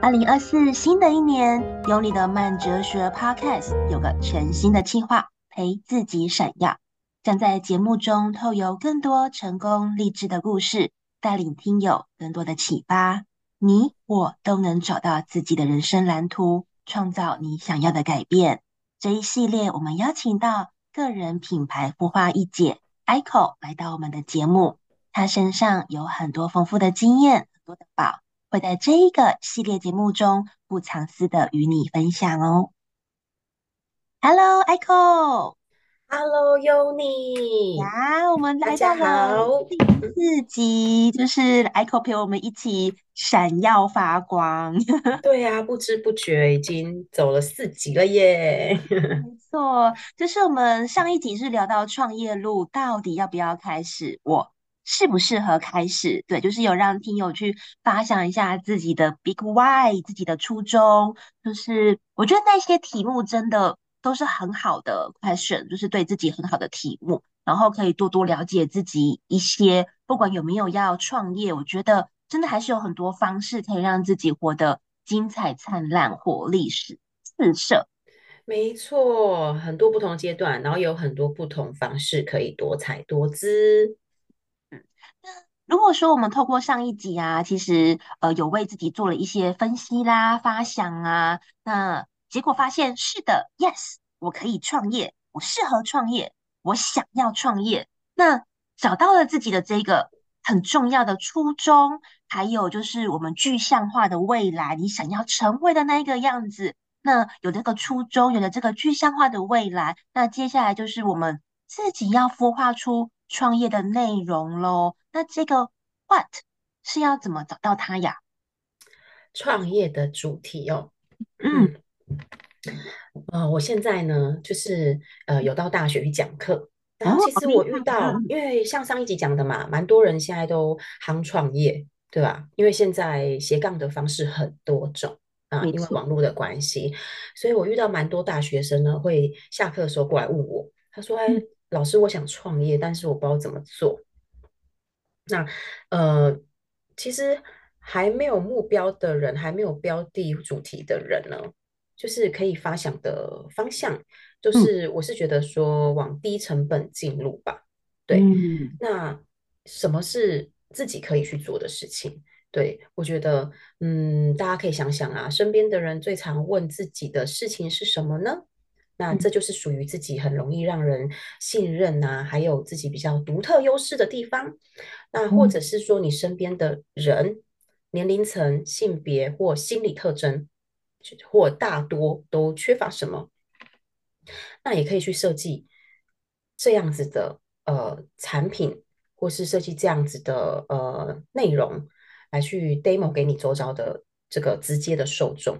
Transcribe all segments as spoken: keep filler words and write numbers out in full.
二零二四新的一年，有你的慢哲学 Podcast 有个全新的计划，陪自己闪耀，将在节目中透由更多成功励志的故事，带领听友更多的启发。你我都能找到自己的人生蓝图，创造你想要的改变。这一系列我们邀请到个人品牌孵化一姐 I C O 来到我们的节目，她身上有很多丰富的经验，很多的宝。会在这一个系列节目中不藏私的与你分享哦。Hello I C O Hello Yoni 呀，我们来到了第四集，就是 I C O 陪我们一起闪耀发光。对啊，不知不觉已经走了四集了耶。没错，就是我们上一集是聊到创业路到底要不要开始，我适不适合开始，对，就是有让听友去发想一下自己的 big why， 自己的初衷，就是我觉得那些题目真的都是很好的 question， 就是对自己很好的题目，然后可以多多了解自己一些，不管有没有要创业，我觉得真的还是有很多方式可以让自己活得精彩灿烂，活力四射。没错，很多不同阶段，然后有很多不同方式可以多彩多姿。如果说我们透过上一集啊，其实呃有为自己做了一些分析啦、发想啊，那结果发现是的 ，yes， 我可以创业，我适合创业，我想要创业。那找到了自己的这个很重要的初衷，还有就是我们具象化的未来，你想要成为的那个样子。那有这个初衷，有了这个具象化的未来，那接下来就是我们自己要孵化出创业的内容咯。那这个 what 是要怎么找到它呀？创业的主题哦，嗯，呃，我现在呢，就是呃，有到大学去讲课，然后其实我遇到，哦、因为像上一集讲的嘛，蛮多人现在都行创业，对吧？因为现在斜杠的方式很多种。啊，因为网络的关系，所以我遇到蛮多大学生呢，会下课的时候过来问我，他说：“哎、嗯。”老师，我想创业，但是我不知道怎么做。那呃，其实还没有目标的人，还没有标的主题的人呢，就是可以发想的方向，就是我是觉得说往低成本进入吧。对，嗯、那什么是自己可以去做的事情？对，我觉得，嗯，大家可以想想啊，身边的人最常问自己的事情是什么呢？那这就是属于自己很容易让人信任啊，还有自己比较独特优势的地方。那或者是说你身边的人、年龄层、性别或心理特征，或大多都缺乏什么，那也可以去设计这样子的呃产品，或是设计这样子的呃内容来去 demo 给你周遭的这个直接的受众。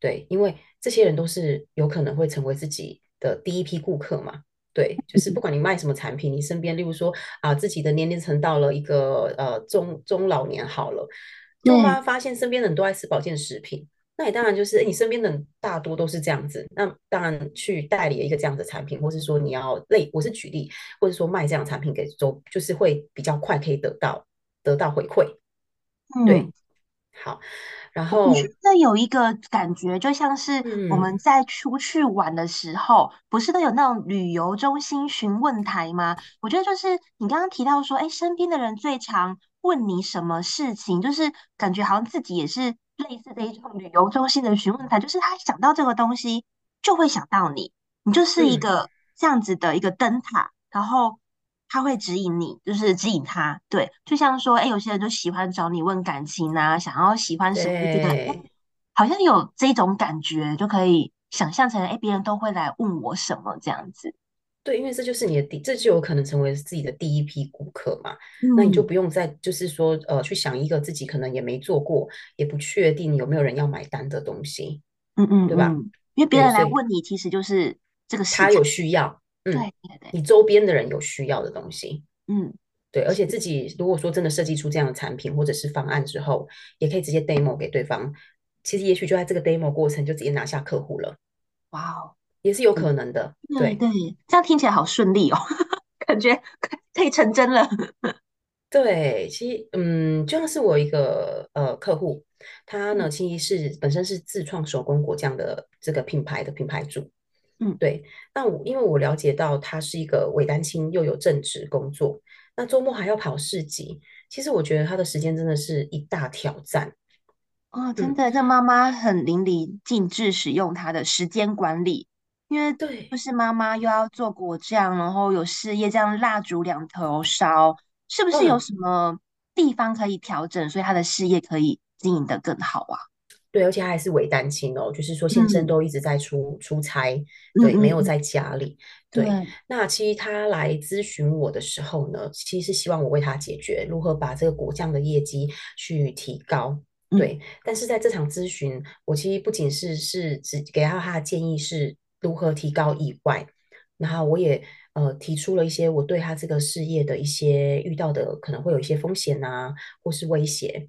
对，因为这些人都是有可能会成为自己的第一批顾客嘛。对，就是不管你卖什么产品，你身边例如说啊，自己的年龄层到了一个呃中中老年好了，就发现身边的人都爱吃保健食品，那你当然就是你身边的人大多都是这样子，那当然去代理一个这样的产品，或是说你要类，我是举例，或者说卖这样的产品给周，就是会比较快可以得到得到回馈。对，嗯、好。然后我觉得有一个感觉，就像是我们在出去玩的时候，嗯、不是都有那种旅游中心询问台吗？我觉得就是你刚刚提到说，哎，身边的人最常问你什么事情，就是感觉好像自己也是类似这一种旅游中心的询问台，就是他想到这个东西就会想到你，你就是一个这样子的一个灯塔，嗯、然后他会指引你，就是指引他。对，就像说，哎，有些人就喜欢找你问感情啊，想要喜欢什么，觉得好像有这种感觉，就可以想象成，哎，别人都会来问我什么这样子。对，因为这就是你的，这就有可能成为自己的第一批顾客嘛。嗯、那你就不用再就是说，呃，去想一个自己可能也没做过，也不确定有没有人要买单的东西。嗯嗯，对吧？嗯、因为别人来问你，其实就是这个市场他有需要。嗯，对对对，你周边的人有需要的东西。嗯，对，而且自己如果说真的设计出这样的产品或者是方案之后，也可以直接 demo 给对方，其实也许就在这个 demo 过程就直接拿下客户了。哇哦，也是有可能的。嗯、对 对, 对，这样听起来好顺利哦，感觉可以成真了。对，其实嗯，就像是我一个呃客户，他呢其实是本身是自创手工果酱的这个品牌的品牌主。嗯，对。那我因为我了解到他是一个伪单亲又有正职工作，那周末还要跑市集，其实我觉得他的时间真的是一大挑战。哦，真的，嗯、这妈妈很淋漓尽致使用她的时间管理，因为对，就是妈妈又要做果酱，然后有事业，这样蜡烛两头烧，是不是有什么地方可以调整，嗯、所以她的事业可以经营得更好啊？对，而且他还是伪单亲哦，就是说先生都一直在出、嗯、出差，对，嗯嗯没有在家里。对，对那其实他来咨询我的时候呢，其实是希望我为他解决如何把这个果酱的业绩去提高。对，嗯、但是在这场咨询，我其实不仅是是只给到他的建议是如何提高以外，然后我也呃提出了一些我对他这个事业的一些遇到的可能会有一些风险啊，或是威胁。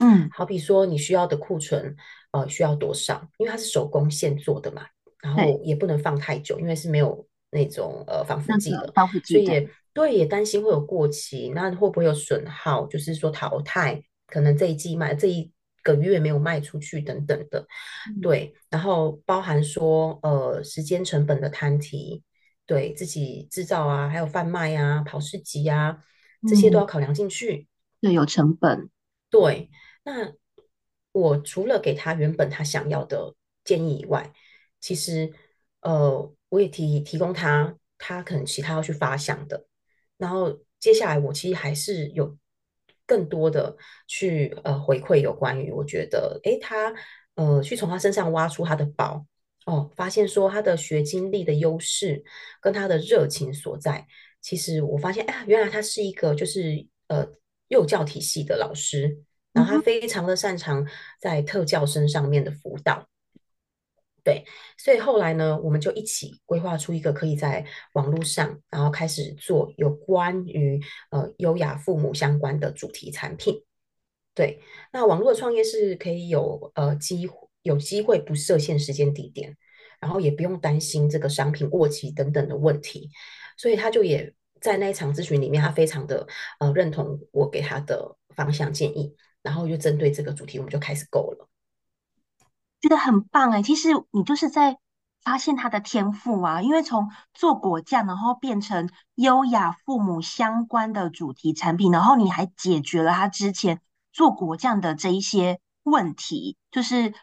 嗯，好比说你需要的库存，呃，需要多少？因为它是手工现做的嘛，然后也不能放太久，因为是没有那种呃防腐剂的，防腐剂的，所以也对，也担心会有过期，那会不会有损耗？就是说淘汰，可能这一季卖，这一个月没有卖出去等等的，嗯、对。然后包含说呃时间成本的摊提，对自己制造啊，还有贩卖啊、跑市集啊，这些都要考量进去，嗯、对，有成本，对。那我除了给他原本他想要的建议以外，其实呃我也提提供他他可能其他要去发想的，然后接下来我其实还是有更多的去呃回馈有关于我觉得诶他呃去从他身上挖出他的宝哦，发现说他的学经历的优势跟他的热情所在，其实我发现哎呀原来他是一个就是呃幼教体系的老师。然后他非常的擅长在特教生上面的辅导，对，所以后来呢，我们就一起规划出一个可以在网络上，然后开始做有关于呃优雅父母相关的主题产品。对，那网络的创业是可以有呃机有机会不设限时间地点，然后也不用担心这个商品过期等等的问题，所以他就也在那一场咨询里面，他非常的呃认同我给他的方向建议。然后就针对这个主题我们就开始go了，觉得很棒。哎、欸，其实你就是在发现他的天赋啊，因为从做果酱然后变成优雅父母相关的主题产品，然后你还解决了他之前做果酱的这一些问题，就是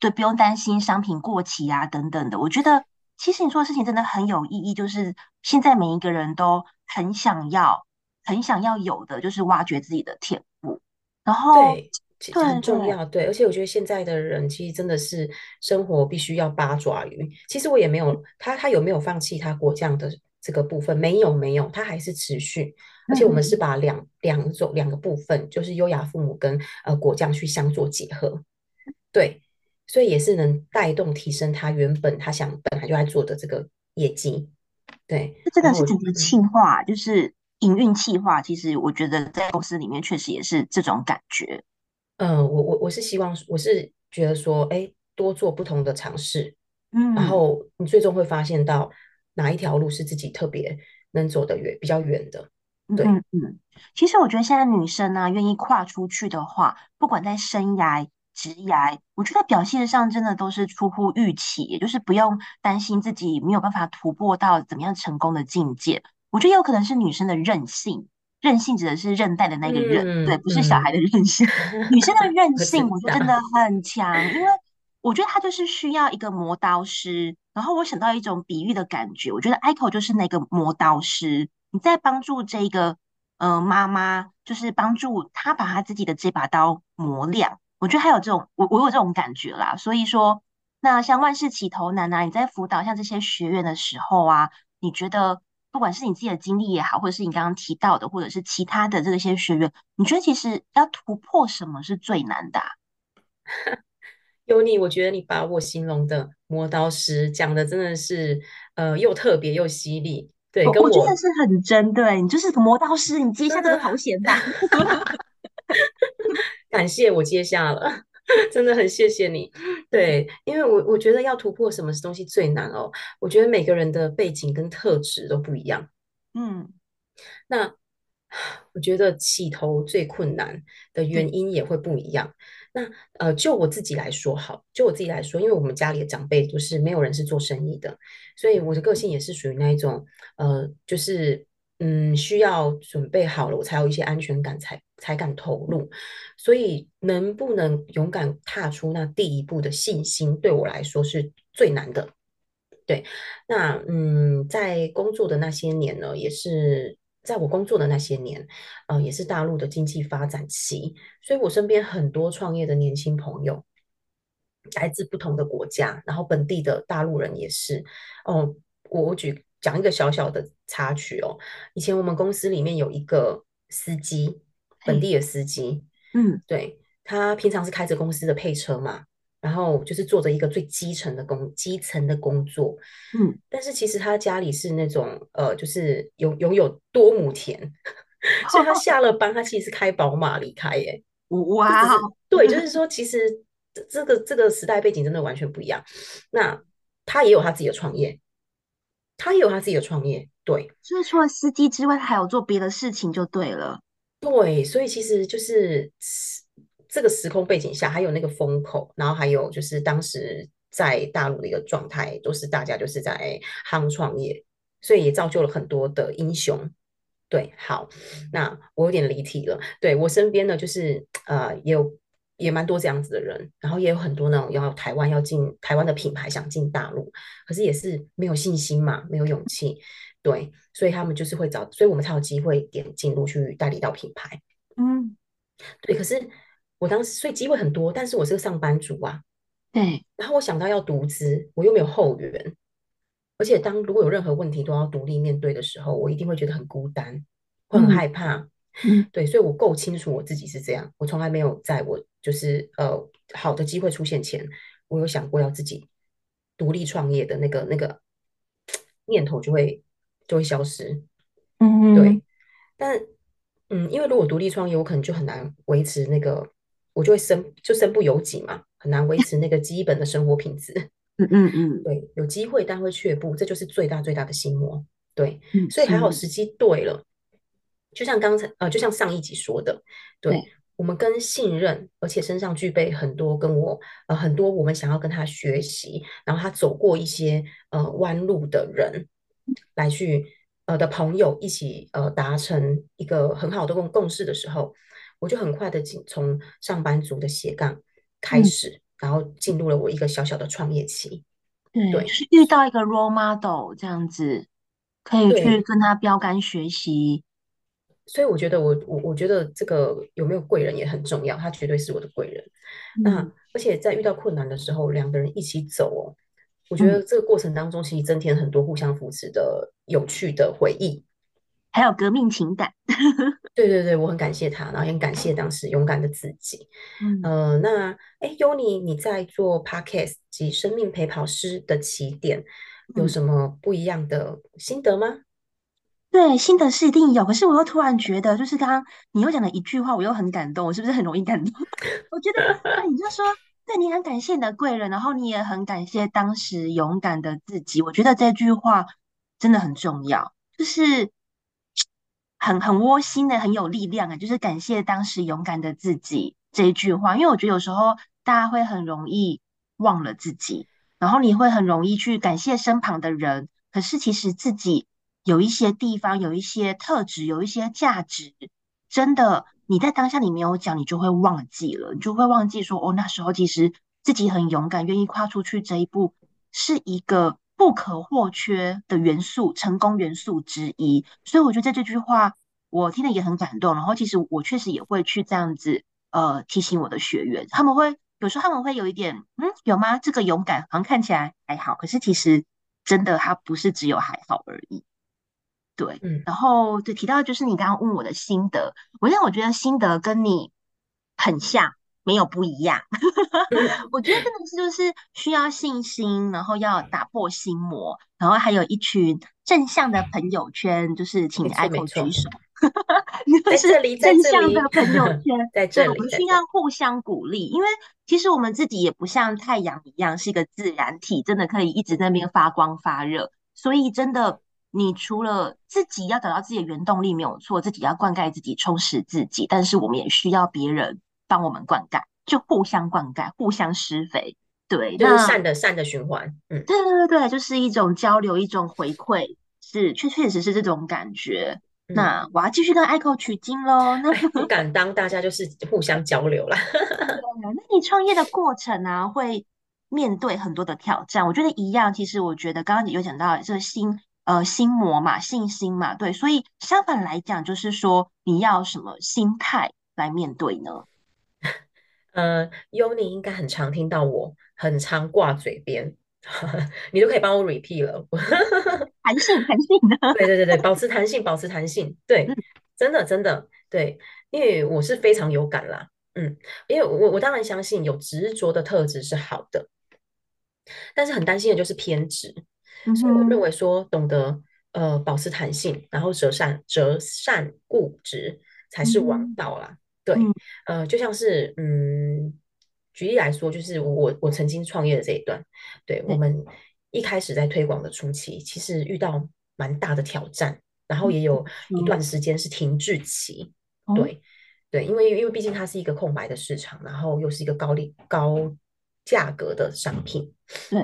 对不用担心商品过期啊等等的。我觉得其实你做的事情真的很有意义，就是现在每一个人都很想要很想要有的就是挖掘自己的天赋，然后对，其实很重要。 对, 对, 对，而且我觉得现在的人其实真的是生活必须要八爪鱼。其实我也没有他他有没有放弃他果酱的这个部分，没有没有，他还是持续。而且我们是把两、嗯、两种两个部分，就是优雅父母跟呃果酱去相做结合，对，所以也是能带动提升他原本他想本来就在做的这个业绩。对，这真的是整个企划，就是营运企划，其实我觉得在公司里面确实也是这种感觉。嗯、呃，我我我是希望，我是觉得说，哎，多做不同的尝试，嗯，然后你最终会发现到哪一条路是自己特别能走得远、比较远的。对，嗯嗯。其实我觉得现在女生呢、啊，愿意跨出去的话，不管在生涯、职涯，我觉得表现上真的都是出乎预期，也就是不用担心自己没有办法突破到怎么样成功的境界。我觉得有可能是女生的韧性，韧性指的是韧带的那个韧，嗯、对，不是小孩的韧性。嗯、女生的韧性，我觉得真的很强，因为我觉得她就是需要一个磨刀师。然后我想到一种比喻的感觉，我觉得 I C O 就是那个磨刀师，你在帮助这个呃妈妈，就是帮助她把她自己的这把刀磨亮。我觉得还有这种，我我有这种感觉啦。所以说，那像万事起头难啊，你在辅导像这些学员的时候啊，你觉得？不管是你自己的经历也好，或者是你刚刚提到的，或者是其他的这些学员，你觉得其实要突破什么是最难的啊？Yoni，我觉得你把我形容的磨刀石讲的真的是，呃，又特别又犀利。对，我跟我真的是很针对你，就是磨刀石，你接下这个好险大。感谢我接下了。真的很谢谢你。对，因为我我觉得要突破什么东西最难哦，我觉得每个人的背景跟特质都不一样。嗯，那我觉得起头最困难的原因也会不一样。嗯、那呃，就我自己来说，好，就我自己来说，因为我们家里的长辈都是没有人是做生意的，所以我的个性也是属于那一种，呃，就是嗯，需要准备好了，我才有一些安全感才，才才敢投入。所以能不能勇敢踏出那第一步的信心，对我来说是最难的。对，那嗯，在工作的那些年呢，也是。在我工作的那些年，呃，也是大陆的经济发展期，所以我身边很多创业的年轻朋友，来自不同的国家，然后本地的大陆人也是。哦，我我举讲一个小小的插曲哦，以前我们公司里面有一个司机，本地的司机，嗯，对，他平常是开着公司的配车嘛。然后就是做着一个最基层的工基层的工作，嗯，但是其实他家里是那种呃，就是有拥有多亩田，所以他下了班，他其实是开宝马离开耶。哇，对，就是说其实这个这个时代背景真的完全不一样。那他也有他自己的创业，他也有他自己的创业，对。所以除了司机之外，他还有做别的事情就对了。对，所以其实就是。这个时空背景下，还有那个风口，然后还有就是当时在大陆的一个状态，都是大家就是在夯创业，所以也造就了很多的英雄。对，好，那我有点离题了。对，我身边呢，就是呃，也有也蛮多这样子的人，然后也有很多那种要台湾要进台湾的品牌想进大陆，可是也是没有信心嘛，没有勇气。对，所以他们就是会找，所以我们才有机会点进入去代理到品牌。嗯，对，可是。我当时所以机会很多，但是我是个上班族啊，对。然后我想到要独资，我又没有后援，而且当如果有任何问题都要独立面对的时候，我一定会觉得很孤单，会很害怕。嗯，对，所以我够清楚我自己是这样，我从来没有在我就是呃好的机会出现前，我有想过要自己独立创业的那个那个念头就会就会消失。嗯，对。但嗯，因为如果独立创业，我可能就很难维持那个。我就会身就身不由己嘛，很难维持那个基本的生活品质。嗯嗯嗯，对，有机会但会却步，这就是最大最大的心魔。对，嗯、所以还好时机对了。就像刚才呃，就像上一集说的，对、嗯、我们跟信任，而且身上具备很多跟我呃很多我们想要跟他学习，然后他走过一些呃弯路的人来去呃的朋友一起呃达成一个很好的共共识的时候。我就很快的从上班族的斜杠开始、嗯、然后进入了我一个小小的创业期。对，对就是遇到一个 role model 这样子，可以去跟他标杆学习。所以我觉得我我我觉得这个有没有贵人也很重要，他绝对是我的贵人。嗯、那而且在遇到困难的时候，两个人一起走哦，我觉得这个过程当中其实增添很多互相扶持的有趣的回忆。还有革命情感，对对对，我很感谢他，然后也很感谢当时勇敢的自己。嗯，呃，那哎，Yoni，你在做 podcast 及生命陪跑师的起点，有什么不一样的心得吗？嗯、对，心得是一定有，可是我又突然觉得，就是刚刚你又讲了一句话，我又很感动，我是不是很容易感动？我觉得你就说，对你很感谢你的贵人，然后你也很感谢当时勇敢的自己。我觉得这句话真的很重要，就是。很很窝心的，很有力量啊！就是感谢当时勇敢的自己这一句话，因为我觉得有时候大家会很容易忘了自己，然后你会很容易去感谢身旁的人，可是其实自己有一些地方、有一些特质、有一些价值，真的你在当下你没有讲，你就会忘记了，你就会忘记说哦，那时候其实自己很勇敢，愿意跨出去这一步，是一个。不可或缺的元素，成功元素之一。所以我觉得这句话我听得也很感动。然后其实我确实也会去这样子，呃，提醒我的学员，他们会有时候他们会有一点，嗯，有吗？这个勇敢好像看起来还好，可是其实真的它不是只有还好而已。对，嗯、然后对提到就是你刚刚问我的心得，我因为我觉得心得跟你很像。没有不一样我觉得真的是就是需要信心，然后要打破心魔，然后还有一群正向的朋友圈，就是请I C O举手就是正向的朋友圈在这里，我们需要互相鼓励，因为其实我们自己也不像太阳一样是一个自然体，真的可以一直在那边发光发热，所以真的你除了自己要找到自己的原动力没有错，自己要灌溉自己充实自己，但是我们也需要别人帮我们灌溉，就互相灌溉，互相施肥，对，就是善的善的循环。嗯，对对对，就是一种交流，一种回馈，是确确实是这种感觉。嗯、那我要继续跟 I C O 取经喽。那不敢当，大家就是互相交流啦。那你创业的过程啊，会面对很多的挑战，我觉得一样。其实我觉得刚刚你有讲到这心呃心魔嘛，信心嘛，对，所以相反来讲，就是说你要什么心态来面对呢？呃 Yoni 应该很常听到我很常挂嘴边你都可以帮我 repeat 了弹性弹性的对对对对，保持弹性保持弹性，对，真的真的对，因为我是非常有感啦，嗯，因为我我当然相信有执着的特质是好的，但是很担心的就是偏执，所以我认为说懂得呃保持弹性，然后择善择善固执才是王道啦、嗯、对、嗯、呃就像是嗯举例来说，就是我我曾经创业的这一段，对，我们一开始在推广的初期其实遇到蛮大的挑战，然后也有一段时间是停滞期、嗯、对、哦、对，因为因为毕竟它是一个空白的市场，然后又是一个高利高价格的商品，对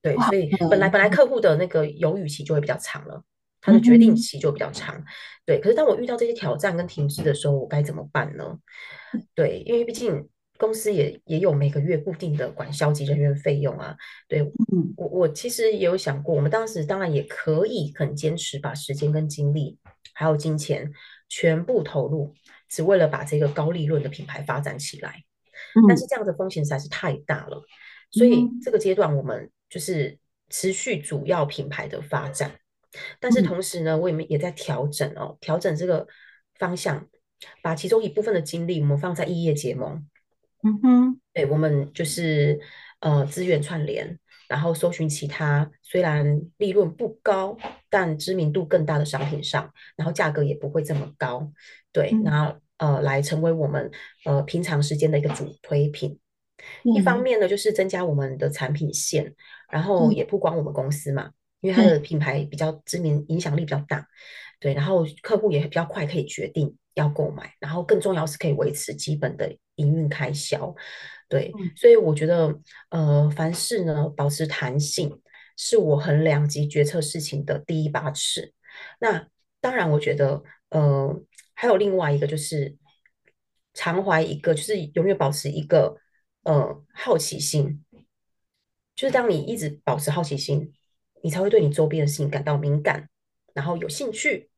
对，所以本来本来客户的那个犹豫期就会比较长了，他的决定期就比较长、嗯、对，可是当我遇到这些挑战跟停滞的时候，我该怎么办呢？对，因为毕竟公司也也有每个月固定的管销及人员费用啊，对，我我其实也有想过，我们当时当然也可以很坚持把时间跟精力还有金钱全部投入，只为了把这个高利润的品牌发展起来，但是这样的风险实在是太大了，所以这个阶段我们就是持续主要品牌的发展，但是同时呢，我们也在调整哦，调整这个方向，把其中一部分的精力我们放在异业结盟，嗯哼，对，我们就是呃资源串联，然后搜寻其他虽然利润不高但知名度更大的商品上，然后价格也不会这么高，对，然后呃来成为我们呃平常时间的一个主推品。一方面呢，就是增加我们的产品线，然后也不光我们公司嘛。因为它的品牌比较知名，影响力比较大，对，然后客户也比较快可以决定要购买，然后更重要是可以维持基本的营运开销，对，所以我觉得呃，凡事呢保持弹性是我衡量及决策事情的第一把尺。那当然我觉得呃，还有另外一个就是常怀一个就是永远保持一个呃好奇心，就是当你一直保持好奇心，你才会对你周边的事情感到敏感，然后有兴趣，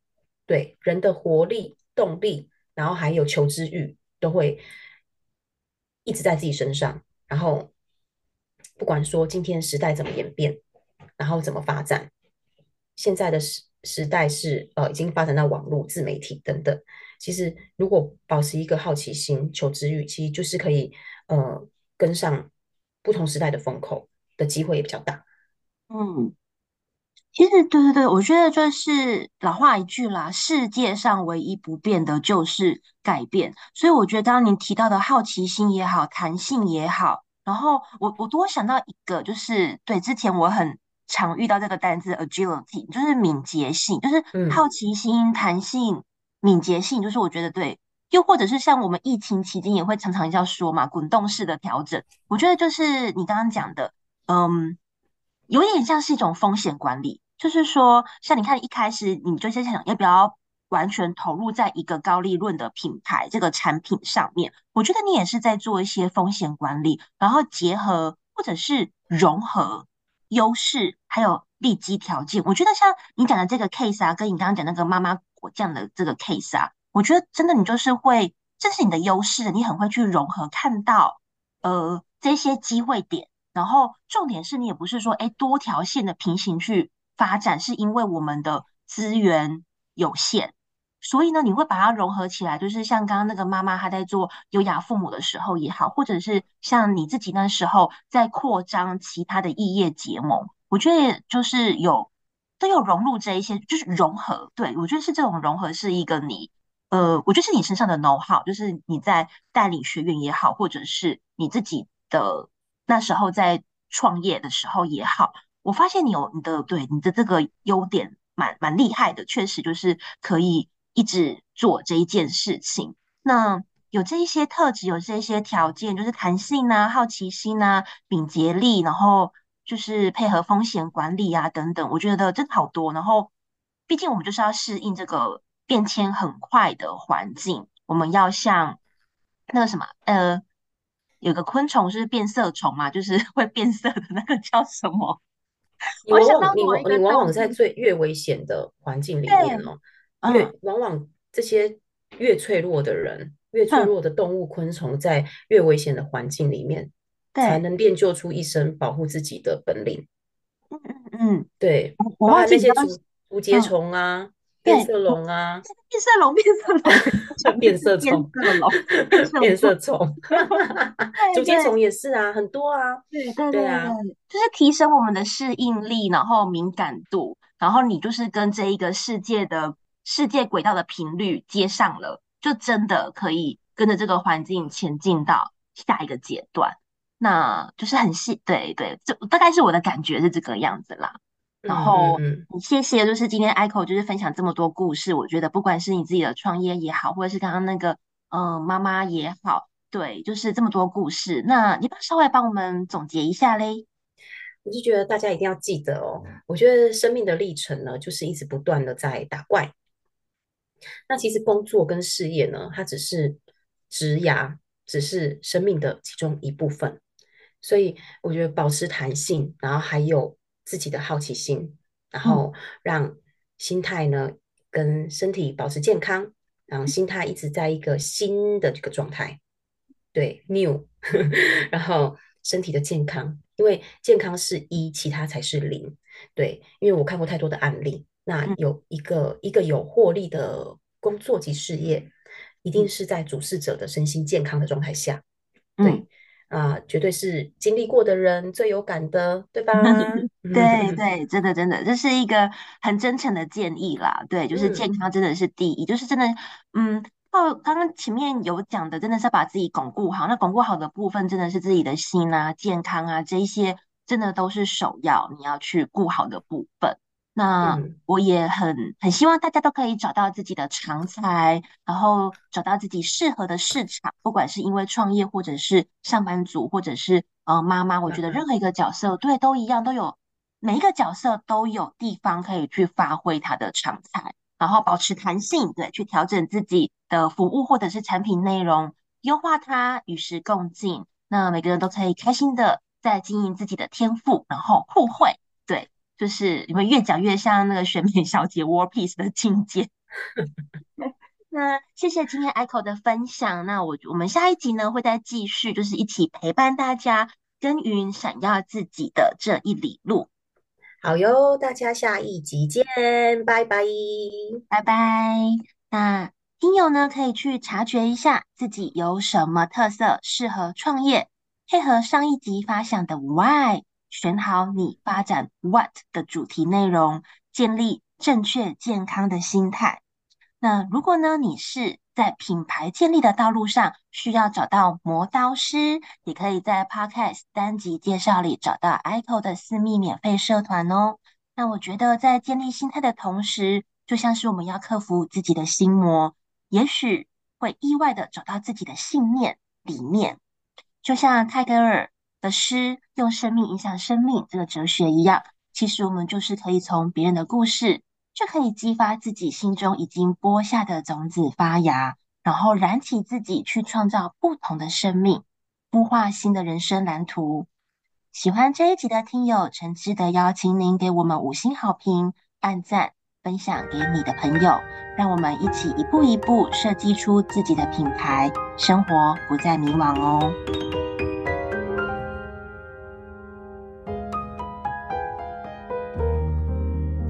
对，人的活力动力，然后还有求知欲都会一直在自己身上，然后不管说今天时代怎么演变，然后怎么发展，现在的时时代是呃已经发展到网络自媒体等等，其实如果保持一个好奇心求知欲，其实就是可以呃跟上不同时代的风口的机会也比较大。嗯，其实对对对，我觉得就是老话一句啦，世界上唯一不变的就是改变。所以我觉得刚刚您提到的好奇心也好，弹性也好，然后我我多想到一个，就是对，之前我很常遇到这个单字 agility， 就是敏捷性，就是好奇心、弹性、敏捷性，就是我觉得对。又或者是像我们疫情期间也会常常要说嘛，滚动式的调整，我觉得就是你刚刚讲的，嗯，有点像是一种风险管理。就是说像你看一开始你就先想要不要完全投入在一个高利润的品牌这个产品上面，我觉得你也是在做一些风险管理，然后结合或者是融合优势还有利基条件。我觉得像你讲的这个 case 啊，跟你刚刚讲那个妈妈果酱的这个 case 啊，我觉得真的你就是会，这是你的优势，你很会去融合，看到呃这些机会点，然后重点是你也不是说哎多条线的平行去发展，是因为我们的资源有限，所以呢你会把它融合起来，就是像刚刚那个妈妈她在做优雅父母的时候也好，或者是像你自己那时候在扩张其他的异业结盟，我觉得就是有都有融入这一些，就是融合，对，我觉得是这种融合是一个你呃，我觉得是你身上的 know how， 就是你在带领学员也好，或者是你自己的那时候在创业的时候也好，我发现你有你的对你的这个优点蛮蛮厉害的，确实就是可以一直做这一件事情。那有这一些特质，有这一些条件，就是弹性啊、好奇心啊、敏捷力，然后就是配合风险管理啊等等，我觉得真的好多。然后毕竟我们就是要适应这个变迁很快的环境，我们要像那个什么呃有个昆虫是变色虫嘛，就是会变色的那个叫什么？你往往 你, 你往往在最越危险的环境里面哦，嗯、越往往这些越脆弱的人、越脆弱的动物、昆虫，在越危险的环境里面，才能练就出一身保护自己的本领。嗯嗯嗯，对，包含那些竹竹节虫啊、变色龙啊、变色龙、变色龙、变色虫、变色虫，竹节虫也是啊，很多啊，对对对啊，就是提升我们的适应力，然后敏感度，然后你就是跟这一个世界的世界轨道的频率接上了，就真的可以跟着这个环境前进到下一个阶段。那就是很细，对对，这大概是我的感觉是这个样子啦。然后谢谢，就是今天 I C O 就是分享这么多故事，我觉得不管是你自己的创业也好，或者是刚刚那个嗯、呃、妈妈也好，对，就是这么多故事，那你稍微帮我们总结一下嘞。我是觉得大家一定要记得哦，我觉得生命的历程呢，就是一直不断的在打怪。那其实工作跟事业呢，它只是职涯，只是生命的其中一部分。所以我觉得保持弹性，然后还有自己的好奇心，然后让心态呢跟身体保持健康，然后心态一直在一个新的这个状态，对 new 然后身体的健康，因为健康是一，其他才是零。对，因为我看过太多的案例，那有一个一个有获利的工作及事业，一定是在主事者的身心健康的状态下，对、嗯啊，绝对是经历过的人最有感的，对吧？对对，真的真的，这是一个很真诚的建议啦。对，就是健康真的是第一，嗯、就是真的，嗯，哦，刚刚前面有讲的，真的是要把自己巩固好。那巩固好的部分，真的是自己的心啊、健康啊，这一些真的都是首要，你要去顾好的部分。那我也很很希望大家都可以找到自己的长才，然后找到自己适合的市场，不管是因为创业或者是上班族或者是呃妈妈，我觉得任何一个角色对都一样，都有每一个角色都有地方可以去发挥他的长才，然后保持弹性，对，去调整自己的服务或者是产品内容，优化它，与时共进。那每个人都可以开心的在经营自己的天赋，然后互惠，对。就是你们越讲越像那个选美小姐 War Peace 的境界。那谢谢今天 I C O 的分享，那我我们下一集呢会再继续，就是一起陪伴大家耕耘闪耀自己的这一里路。好哟，大家下一集见，拜拜拜拜。那听友呢可以去察觉一下自己有什么特色适合创业，配合上一集发想的 Why，选好你发展 what 的主题内容，建立正确健康的心态。那如果呢，你是在品牌建立的道路上需要找到磨刀师，也可以在 podcast 单集介绍里找到 I C O 的私密免费社团哦。那我觉得在建立心态的同时，就像是我们要克服自己的心魔，也许会意外的找到自己的信念、理念。就像泰戈尔的诗用生命影响生命这个哲学一样，其实我们就是可以从别人的故事就可以激发自己心中已经播下的种子发芽，然后燃起自己去创造不同的生命，孵化新的人生蓝图。喜欢这一集的听友，诚挚的邀请您给我们五星好评、按赞、分享给你的朋友，让我们一起一步一步设计出自己的品牌，生活不再迷惘哦。